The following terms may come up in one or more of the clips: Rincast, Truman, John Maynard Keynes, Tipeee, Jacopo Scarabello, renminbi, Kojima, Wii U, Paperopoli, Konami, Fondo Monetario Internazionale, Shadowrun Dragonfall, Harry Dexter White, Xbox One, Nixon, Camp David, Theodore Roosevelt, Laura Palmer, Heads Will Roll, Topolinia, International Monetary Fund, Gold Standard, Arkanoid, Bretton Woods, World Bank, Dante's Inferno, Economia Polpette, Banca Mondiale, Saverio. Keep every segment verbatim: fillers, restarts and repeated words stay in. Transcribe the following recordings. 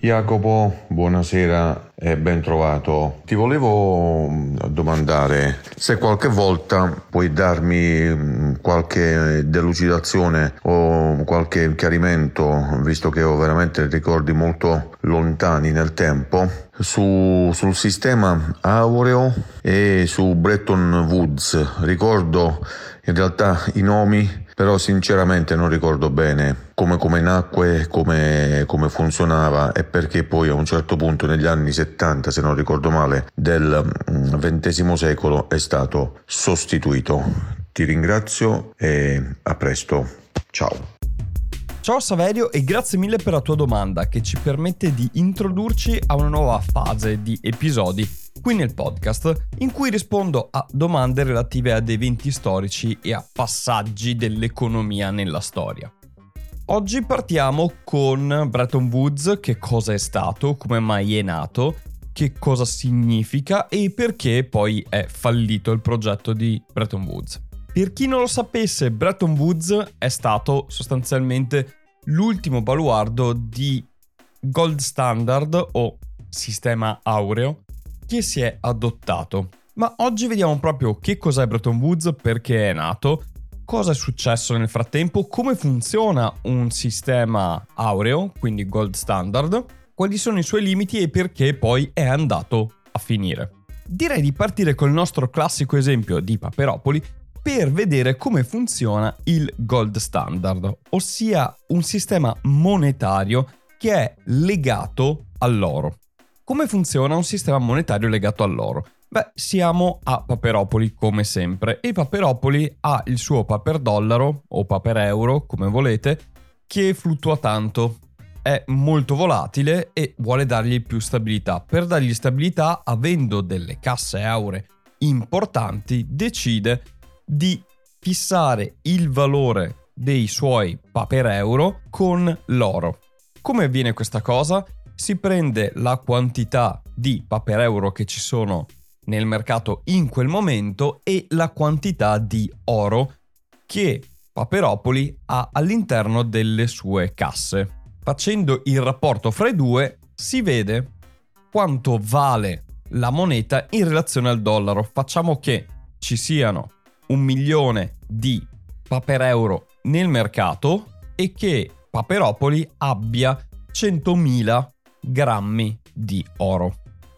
Jacopo, buonasera e ben trovato. Ti volevo domandare se qualche volta puoi darmi qualche delucidazione o qualche chiarimento, visto che ho veramente ricordi molto lontani nel tempo, su, sul sistema aureo e su Bretton Woods. Ricordo in realtà i nomi, però sinceramente non ricordo bene come, come nacque, come, come funzionava e perché poi a un certo punto negli anni settanta, se non ricordo male, del ventesimo secolo è stato sostituito. Ti ringrazio e a presto. Ciao. Ciao Saverio e grazie mille per la tua domanda che ci permette di introdurci a una nuova fase di episodi qui nel podcast, in cui rispondo a domande relative ad eventi storici e a passaggi dell'economia nella storia. Oggi partiamo con Bretton Woods, che cosa è stato, come mai è nato, che cosa significa e perché poi è fallito il progetto di Bretton Woods. Per chi non lo sapesse, Bretton Woods è stato sostanzialmente l'ultimo baluardo di Gold Standard o sistema aureo che si è adottato. Ma oggi vediamo proprio che cos'è Bretton Woods, perché è nato, cosa è successo nel frattempo, come funziona un sistema aureo, quindi Gold Standard, quali sono i suoi limiti e perché poi è andato a finire. Direi di partire col nostro classico esempio di Paperopoli per vedere come funziona il Gold Standard, ossia un sistema monetario che è legato all'oro. Come funziona un sistema monetario legato all'oro? Beh, siamo a Paperopoli come sempre e Paperopoli ha il suo paper dollaro o paper euro, come volete, che fluttua tanto, è molto volatile e vuole dargli più stabilità. Per dargli stabilità, avendo delle casse auree importanti, decide di fissare il valore dei suoi paper euro con l'oro. Come avviene questa cosa? Si prende la quantità di paper euro che ci sono nel mercato in quel momento e la quantità di oro che Paperopoli ha all'interno delle sue casse. Facendo il rapporto fra i due si vede quanto vale la moneta in relazione al dollaro. Facciamo che ci siano un milione di paper euro nel mercato e che Paperopoli abbia centomila grammi di oro.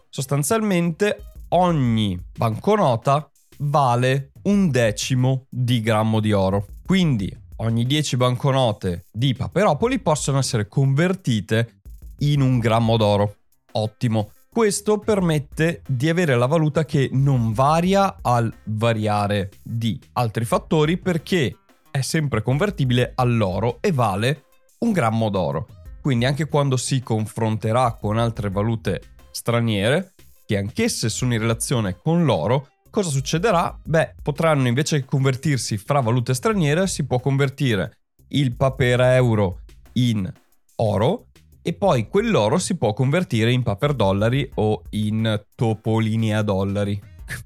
Sostanzialmente ogni banconota vale un decimo di grammo di oro, quindi ogni dieci banconote di Paperopoli possono essere convertite in un grammo d'oro. Ottimo, questo permette di avere la valuta che non varia al variare di altri fattori, perché è sempre convertibile all'oro e vale un grammo d'oro. Quindi anche quando si confronterà con altre valute straniere, che anch'esse sono in relazione con l'oro, cosa succederà? Beh, potranno invece convertirsi fra valute straniere, si può convertire il paper euro in oro e poi quell'oro si può convertire in paper dollari o in topolini a dollari,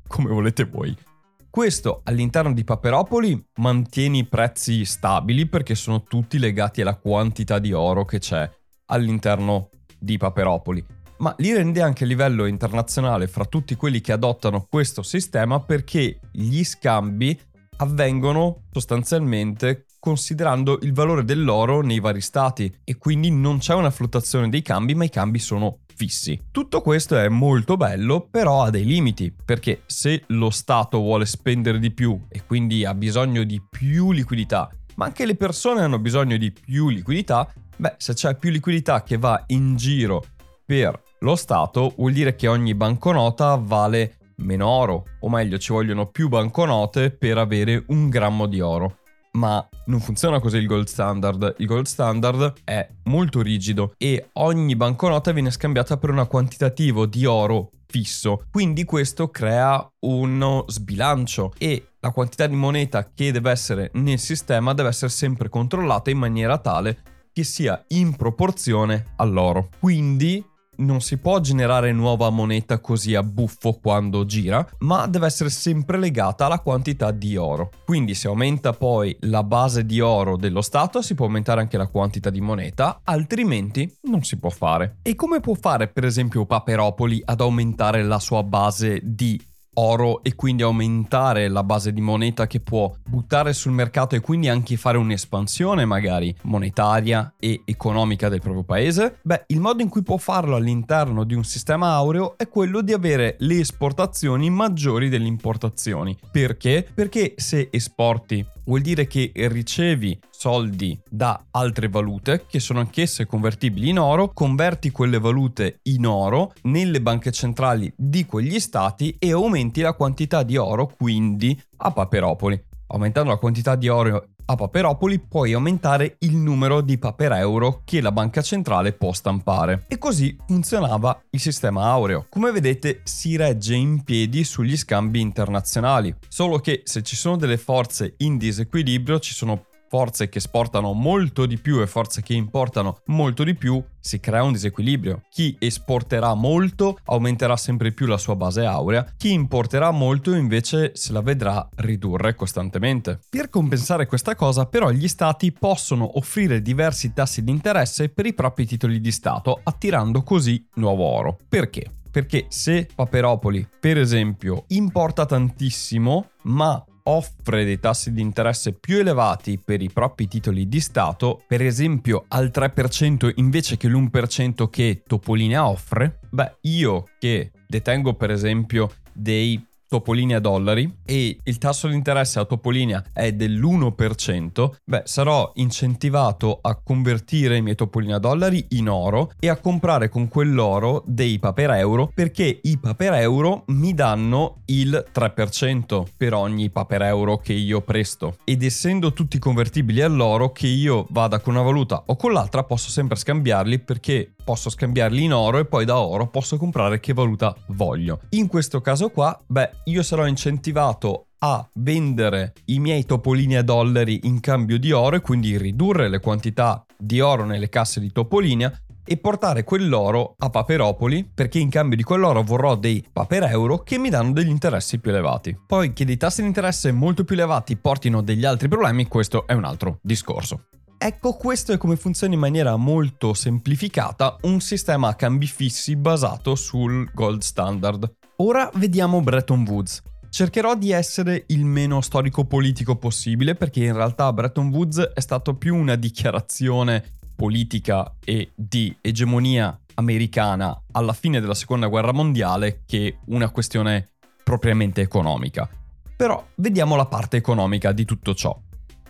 come volete voi. Questo all'interno di Paperopoli mantiene i prezzi stabili perché sono tutti legati alla quantità di oro che c'è all'interno di Paperopoli, ma li rende anche a livello internazionale fra tutti quelli che adottano questo sistema, perché gli scambi avvengono sostanzialmente considerando il valore dell'oro nei vari stati e quindi non c'è una fluttuazione dei cambi, ma i cambi sono fissi. Tutto questo è molto bello, però ha dei limiti, perché se lo Stato vuole spendere di più e quindi ha bisogno di più liquidità, ma anche le persone hanno bisogno di più liquidità, beh, se c'è più liquidità che va in giro per lo Stato, vuol dire che ogni banconota vale meno oro, o meglio ci vogliono più banconote per avere un grammo di oro. Ma non funziona così il Gold Standard. Il Gold Standard è molto rigido e ogni banconota viene scambiata per un quantitativo di oro fisso. Quindi questo crea uno sbilancio e la quantità di moneta che deve essere nel sistema deve essere sempre controllata in maniera tale che sia in proporzione all'oro. Quindi non si può generare nuova moneta così a buffo quando gira, ma deve essere sempre legata alla quantità di oro. Quindi se aumenta poi la base di oro dello Stato, si può aumentare anche la quantità di moneta, altrimenti non si può fare. E come può fare per esempio Paperopoli ad aumentare la sua base di oro e quindi aumentare la base di moneta che può buttare sul mercato e quindi anche fare un'espansione magari monetaria e economica del proprio paese? Beh, il modo in cui può farlo all'interno di un sistema aureo è quello di avere le esportazioni maggiori delle importazioni. Perché? Perché se esporti vuol dire che ricevi soldi da altre valute che sono anch'esse convertibili in oro, converti quelle valute in oro nelle banche centrali di quegli stati e aumenti la quantità di oro quindi a Paperopoli. Aumentando la quantità di oro a Paperopoli puoi aumentare il numero di papereuro che la banca centrale può stampare. E così funzionava il sistema aureo. Come vedete si regge in piedi sugli scambi internazionali, solo che se ci sono delle forze in disequilibrio, ci sono forze che esportano molto di più e forze che importano molto di più, si crea un disequilibrio. Chi esporterà molto aumenterà sempre più la sua base aurea, chi importerà molto invece se la vedrà ridurre costantemente. Per compensare questa cosa però gli stati possono offrire diversi tassi di interesse per i propri titoli di stato, attirando così nuovo oro. Perché? Perché se Paperopoli per esempio importa tantissimo ma offre dei tassi di interesse più elevati per i propri titoli di Stato, per esempio al tre per cento invece che l'uno per cento che Topolina offre, beh, io che detengo per esempio dei Topolina dollari e il tasso di interesse a Topolina è dell'uno per cento, beh, sarò incentivato a convertire i miei Topolina dollari in oro e a comprare con quell'oro dei papereuro, perché i papereuro mi danno il tre per cento per ogni papereuro che io presto, ed essendo tutti convertibili all'oro, che io vada con una valuta o con l'altra posso sempre scambiarli, perché posso scambiarli in oro e poi da oro posso comprare che valuta voglio. In questo caso qua, beh, io sarò incentivato a vendere i miei Topolini a dollari in cambio di oro e quindi ridurre le quantità di oro nelle casse di Topolinia e portare quell'oro a Paperopoli, perché in cambio di quell'oro vorrò dei papereuro che mi danno degli interessi più elevati. Poi che dei tassi di interesse molto più elevati portino degli altri problemi, questo è un altro discorso. Ecco, questo è come funziona in maniera molto semplificata un sistema a cambi fissi basato sul Gold Standard. Ora vediamo Bretton Woods. Cercherò di essere il meno storico-politico possibile, perché in realtà Bretton Woods è stato più una dichiarazione politica e di egemonia americana alla fine della Seconda Guerra Mondiale che una questione propriamente economica. Però vediamo la parte economica di tutto ciò.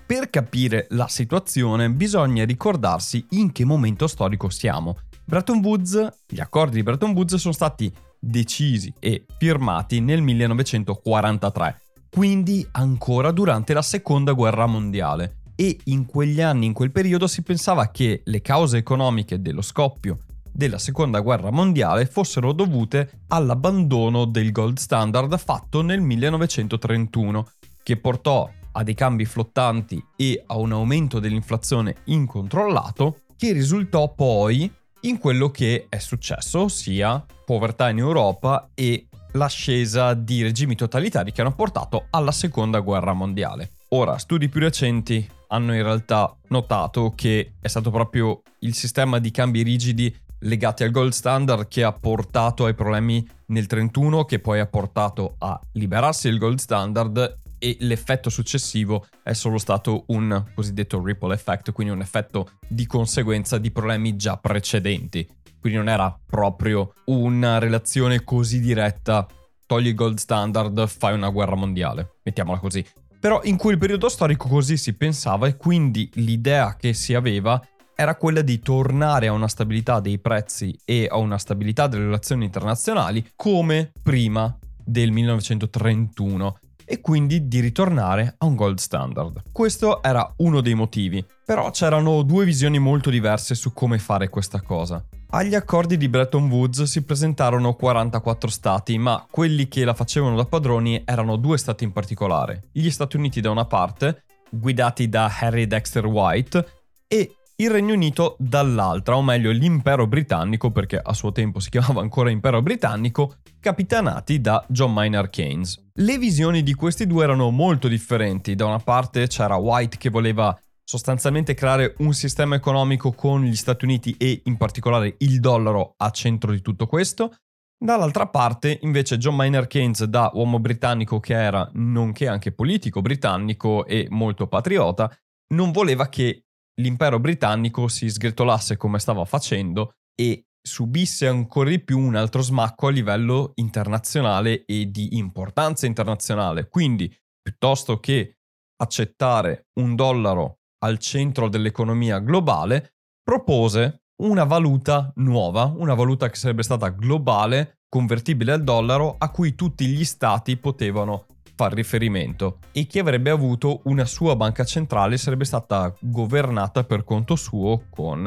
Per capire la situazione bisogna ricordarsi in che momento storico siamo. Bretton Woods, gli accordi di Bretton Woods sono stati decisi e firmati nel millenovecentoquarantatré, quindi ancora durante la Seconda Guerra Mondiale, e in quegli anni, in quel periodo, si pensava che le cause economiche dello scoppio della Seconda Guerra Mondiale fossero dovute all'abbandono del Gold Standard fatto nel millenovecentotrentuno, che portò a dei cambi flottanti e a un aumento dell'inflazione incontrollato, che risultò poi in quello che è successo, ossia povertà in Europa e l'ascesa di regimi totalitari che hanno portato alla Seconda Guerra Mondiale. Ora, studi più recenti hanno in realtà notato che è stato proprio il sistema di cambi rigidi legati al Gold Standard che ha portato ai problemi nel trentuno, che poi ha portato a liberarsi del Gold Standard, e l'effetto successivo è solo stato un cosiddetto ripple effect, quindi un effetto di conseguenza di problemi già precedenti. Quindi non era proprio una relazione così diretta, togli il Gold Standard, fai una guerra mondiale, mettiamola così. Però in quel periodo storico così si pensava, e quindi l'idea che si aveva era quella di tornare a una stabilità dei prezzi e a una stabilità delle relazioni internazionali come prima del millenovecentotrentuno. E quindi di ritornare a un Gold Standard. Questo era uno dei motivi, però c'erano due visioni molto diverse su come fare questa cosa. Agli accordi di Bretton Woods si presentarono quarantaquattro stati, ma quelli che la facevano da padroni erano due stati in particolare: gli Stati Uniti da una parte, guidati da Harry Dexter White, e il Regno Unito dall'altra, o meglio l'impero britannico, perché a suo tempo si chiamava ancora impero britannico, capitanati da John Maynard Keynes. Le visioni di questi due erano molto differenti. Da una parte c'era White che voleva sostanzialmente creare un sistema economico con gli Stati Uniti e in particolare il dollaro a centro di tutto questo. Dall'altra parte invece John Maynard Keynes, da uomo britannico che era, nonché anche politico britannico e molto patriota, non voleva che l'impero britannico si sgretolasse come stava facendo e subisse ancora di più un altro smacco a livello internazionale e di importanza internazionale. Quindi, piuttosto che accettare un dollaro al centro dell'economia globale, propose una valuta nuova, una valuta che sarebbe stata globale, convertibile al dollaro, a cui tutti gli stati potevano far riferimento e che avrebbe avuto una sua banca centrale, sarebbe stata governata per conto suo con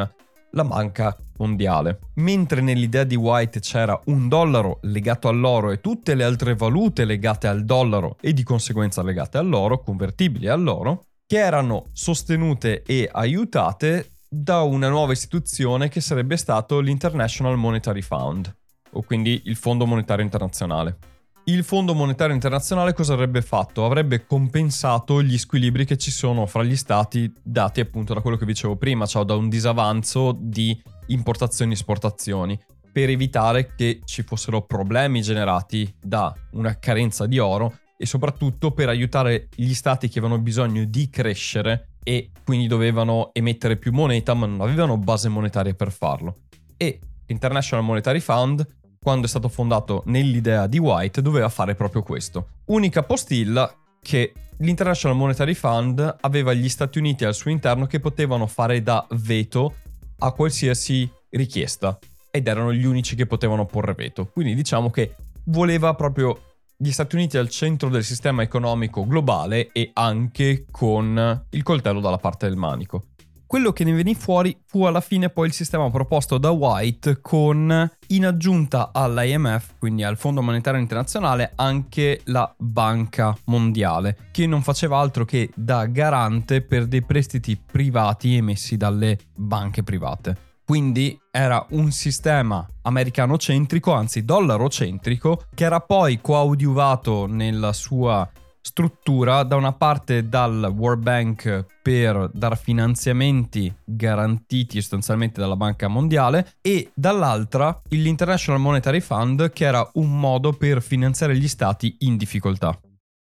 la Banca Mondiale. Mentre nell'idea di White c'era un dollaro legato all'oro e tutte le altre valute legate al dollaro e di conseguenza legate all'oro, convertibili all'oro, che erano sostenute e aiutate da una nuova istituzione che sarebbe stato l'International Monetary Fund, o quindi il Fondo Monetario Internazionale. Il Fondo Monetario Internazionale cosa avrebbe fatto? Avrebbe compensato gli squilibri che ci sono fra gli stati dati appunto da quello che dicevo prima, cioè da un disavanzo di importazioni e esportazioni, per evitare che ci fossero problemi generati da una carenza di oro e soprattutto per aiutare gli stati che avevano bisogno di crescere e quindi dovevano emettere più moneta ma non avevano base monetaria per farlo. E l'International Monetary Fund, quando è stato fondato nell'idea di White, doveva fare proprio questo. Unica postilla che l'International Monetary Fund aveva gli Stati Uniti al suo interno che potevano fare da veto a qualsiasi richiesta, ed erano gli unici che potevano porre veto. Quindi diciamo che voleva proprio gli Stati Uniti al centro del sistema economico globale e anche con il coltello dalla parte del manico. Quello che ne venì fuori fu alla fine poi il sistema proposto da White con, in aggiunta all'I M F, quindi al Fondo Monetario Internazionale, anche la Banca Mondiale, che non faceva altro che da garante per dei prestiti privati emessi dalle banche private. Quindi era un sistema americano-centrico, anzi dollaro-centrico, che era poi coadiuvato nella sua struttura da una parte dal World Bank per dar finanziamenti garantiti sostanzialmente dalla Banca Mondiale e dall'altra l'International Monetary Fund, che era un modo per finanziare gli stati in difficoltà.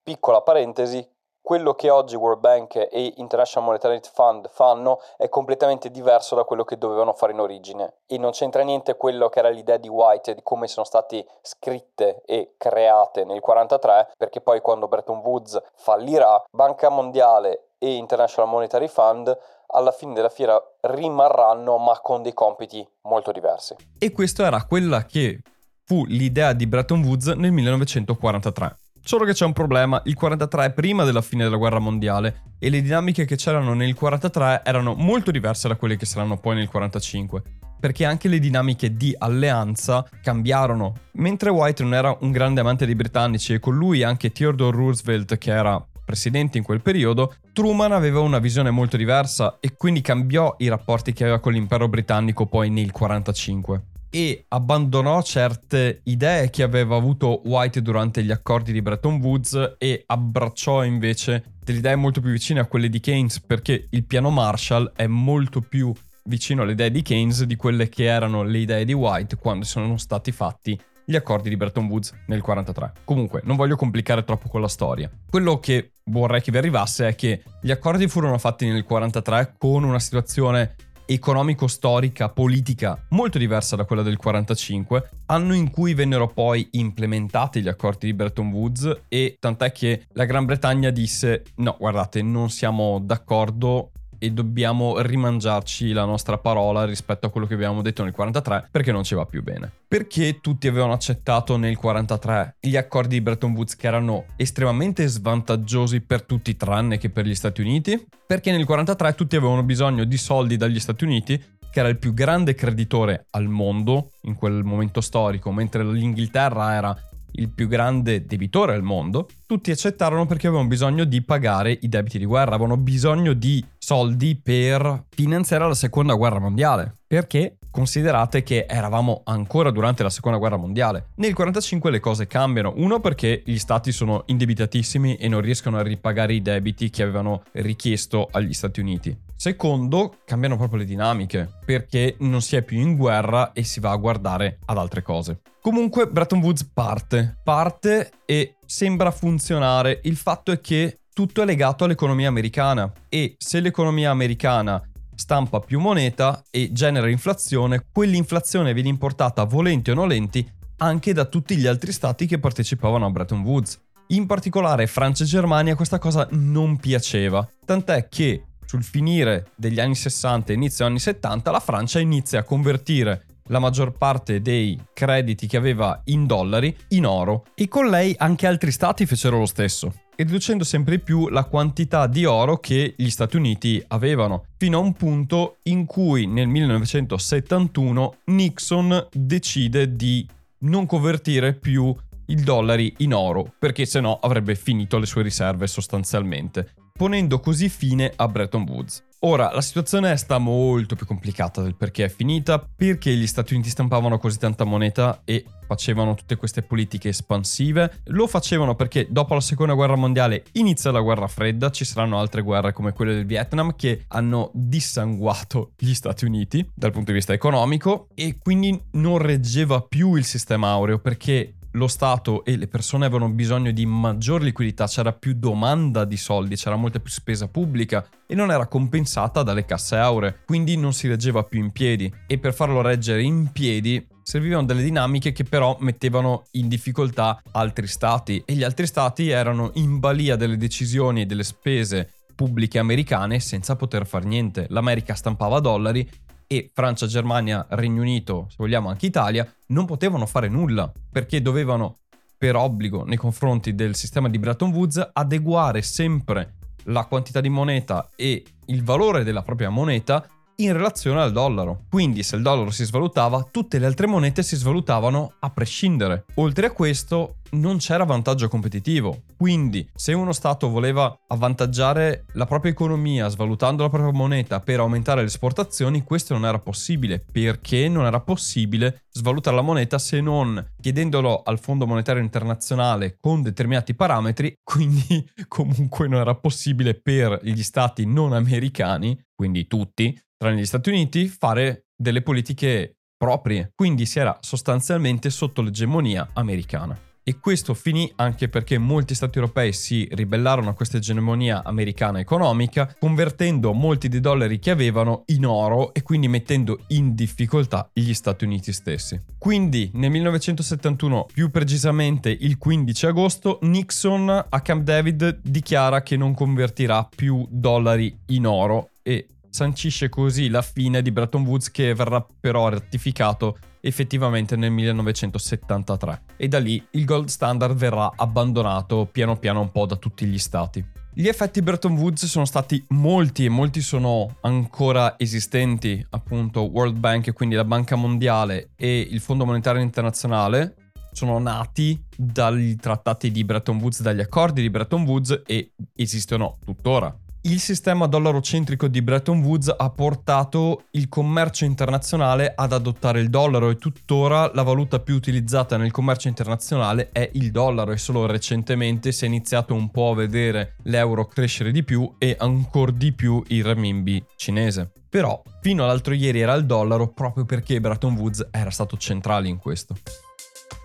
Piccola parentesi. Quello che oggi World Bank e International Monetary Fund fanno è completamente diverso da quello che dovevano fare in origine, e non c'entra niente quello che era l'idea di White e di come sono state scritte e create nel millenovecentoquarantatré, perché poi quando Bretton Woods fallirà, Banca Mondiale e International Monetary Fund alla fine della fiera rimarranno ma con dei compiti molto diversi. E questa era quella che fu l'idea di Bretton Woods nel millenovecentoquarantatré. Solo che c'è un problema: il quarantatré è prima della fine della guerra mondiale e le dinamiche che c'erano nel quarantatré erano molto diverse da quelle che saranno poi nel quarantacinque, perché anche le dinamiche di alleanza cambiarono. Mentre White non era un grande amante dei britannici e con lui anche Theodore Roosevelt, che era presidente in quel periodo, Truman aveva una visione molto diversa e quindi cambiò i rapporti che aveva con l'impero britannico poi nel quarantacinque. E abbandonò certe idee che aveva avuto White durante gli accordi di Bretton Woods e abbracciò invece delle idee molto più vicine a quelle di Keynes, perché il piano Marshall è molto più vicino alle idee di Keynes di quelle che erano le idee di White quando sono stati fatti gli accordi di Bretton Woods nel quarantatré. Comunque, non voglio complicare troppo con la storia. Quello che vorrei che vi arrivasse è che gli accordi furono fatti nel quarantatré con una situazione economico-storica, politica molto diversa da quella del quarantacinque, anno in cui vennero poi implementati gli accordi di Bretton Woods, e tant'è che la Gran Bretagna disse: no, guardate, non siamo d'accordo e dobbiamo rimangiarci la nostra parola rispetto a quello che abbiamo detto nel quarantatré, perché non ci va più bene. Perché tutti avevano accettato nel quarantatré gli accordi di Bretton Woods, che erano estremamente svantaggiosi per tutti tranne che per gli Stati Uniti? Perché nel quarantatré tutti avevano bisogno di soldi dagli Stati Uniti che era il più grande creditore al mondo in quel momento storico, mentre l'Inghilterra era il più grande debitore al mondo, tutti accettarono perché avevano bisogno di pagare i debiti di guerra, avevano bisogno di soldi per finanziare la seconda guerra mondiale, perché considerate che eravamo ancora durante la seconda guerra mondiale. Nel quarantacinque le cose cambiano, uno perché gli stati sono indebitatissimi e non riescono a ripagare i debiti che avevano richiesto agli Stati Uniti. Secondo, cambiano proprio le dinamiche, perché non si è più in guerra e si va a guardare ad altre cose. Comunque Bretton Woods parte, parte e sembra funzionare. Il fatto è che tutto è legato all'economia americana e se l'economia americana stampa più moneta e genera inflazione, quell'inflazione viene importata volenti o nolenti anche da tutti gli altri stati che partecipavano a Bretton Woods. In particolare Francia e Germania questa cosa non piaceva, tant'è che sul finire degli anni sessanta e inizio anni settanta, la Francia inizia a convertire la maggior parte dei crediti che aveva in dollari in oro e con lei anche altri stati fecero lo stesso, riducendo sempre più la quantità di oro che gli Stati Uniti avevano, fino a un punto in cui nel millenovecentosettantuno Nixon decide di non convertire più i dollari in oro, perché sennò avrebbe finito le sue riserve sostanzialmente, ponendo così fine a Bretton Woods. Ora, la situazione sta molto più complicata del perché è finita, perché gli Stati Uniti stampavano così tanta moneta e facevano tutte queste politiche espansive. Lo facevano perché dopo la seconda guerra mondiale inizia la guerra fredda, ci saranno altre guerre come quelle del Vietnam che hanno dissanguato gli Stati Uniti dal punto di vista economico e quindi non reggeva più il sistema aureo perché lo Stato e le persone avevano bisogno di maggior liquidità, c'era più domanda di soldi, c'era molta più spesa pubblica e non era compensata dalle casse auree, quindi non si reggeva più in piedi e per farlo reggere in piedi servivano delle dinamiche che però mettevano in difficoltà altri stati e gli altri stati erano in balia delle decisioni e delle spese pubbliche americane senza poter far niente. L'America stampava dollari e Francia, Germania, Regno Unito, se vogliamo anche Italia, non potevano fare nulla perché dovevano, per obbligo nei confronti del sistema di Bretton Woods, adeguare sempre la quantità di moneta e il valore della propria moneta in relazione al dollaro. Quindi se il dollaro si svalutava, tutte le altre monete si svalutavano a prescindere. Oltre a questo non c'era vantaggio competitivo, quindi se uno stato voleva avvantaggiare la propria economia svalutando la propria moneta per aumentare le esportazioni, questo non era possibile, perché non era possibile svalutare la moneta se non chiedendolo al Fondo Monetario Internazionale con determinati parametri, quindi comunque non era possibile per gli stati non americani, quindi tutti, tranne gli Stati Uniti, fare delle politiche proprie, quindi si era sostanzialmente sotto l'egemonia americana. E questo finì anche perché molti stati europei si ribellarono a questa egemonia americana economica, convertendo molti dei dollari che avevano in oro e quindi mettendo in difficoltà gli Stati Uniti stessi. Quindi nel millenovecentosettantuno, più precisamente il quindici agosto, Nixon a Camp David dichiara che non convertirà più dollari in oro e sancisce così la fine di Bretton Woods, che verrà però ratificato effettivamente nel millenovecentosettantatré, e da lì il Gold Standard verrà abbandonato piano piano un po' da tutti gli stati. Gli effetti Bretton Woods sono stati molti e molti sono ancora esistenti, appunto World Bank, quindi la Banca Mondiale, e il Fondo Monetario Internazionale sono nati dai trattati di Bretton Woods, dagli accordi di Bretton Woods, e esistono tuttora. Il sistema dollaro-centrico di Bretton Woods ha portato il commercio internazionale ad adottare il dollaro e tuttora la valuta più utilizzata nel commercio internazionale è il dollaro e solo recentemente si è iniziato un po' a vedere l'euro crescere di più e ancor di più il renminbi cinese. Però fino all'altro ieri era il dollaro proprio perché Bretton Woods era stato centrale in questo.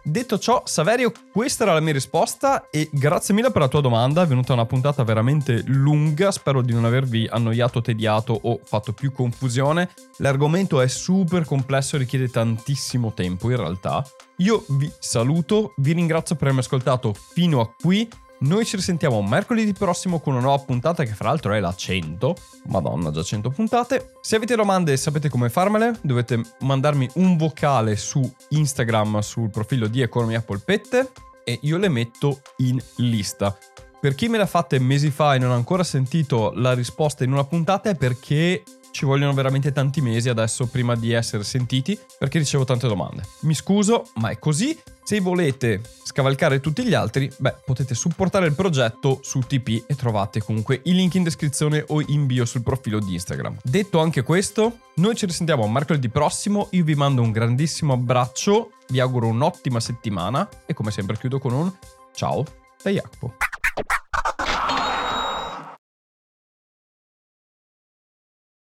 Detto ciò, Saverio, questa era la mia risposta e grazie mille per la tua domanda, è venuta una puntata veramente lunga, spero di non avervi annoiato, tediato o fatto più confusione. L'argomento è super complesso e richiede tantissimo tempo in realtà. Io vi saluto, vi ringrazio per avermi ascoltato fino a qui, noi ci risentiamo mercoledì prossimo con una nuova puntata che fra l'altro è la cento, madonna già cento puntate. Se avete domande sapete come farmele, dovete mandarmi un vocale su Instagram sul profilo di Economia Polpette e io le metto in lista. Per chi me l'ha fatta mesi fa e non ha ancora sentito la risposta in una puntata è perché Ci vogliono veramente tanti mesi adesso prima di essere sentiti, perché ricevo tante domande. Mi scuso, ma è così. Se volete scavalcare tutti gli altri, beh, potete supportare il progetto su Tipeee e trovate comunque i link in descrizione o in bio sul profilo di Instagram. Detto anche questo, noi ci risentiamo mercoledì prossimo, io vi mando un grandissimo abbraccio, vi auguro un'ottima settimana e come sempre chiudo con un ciao da Jacopo.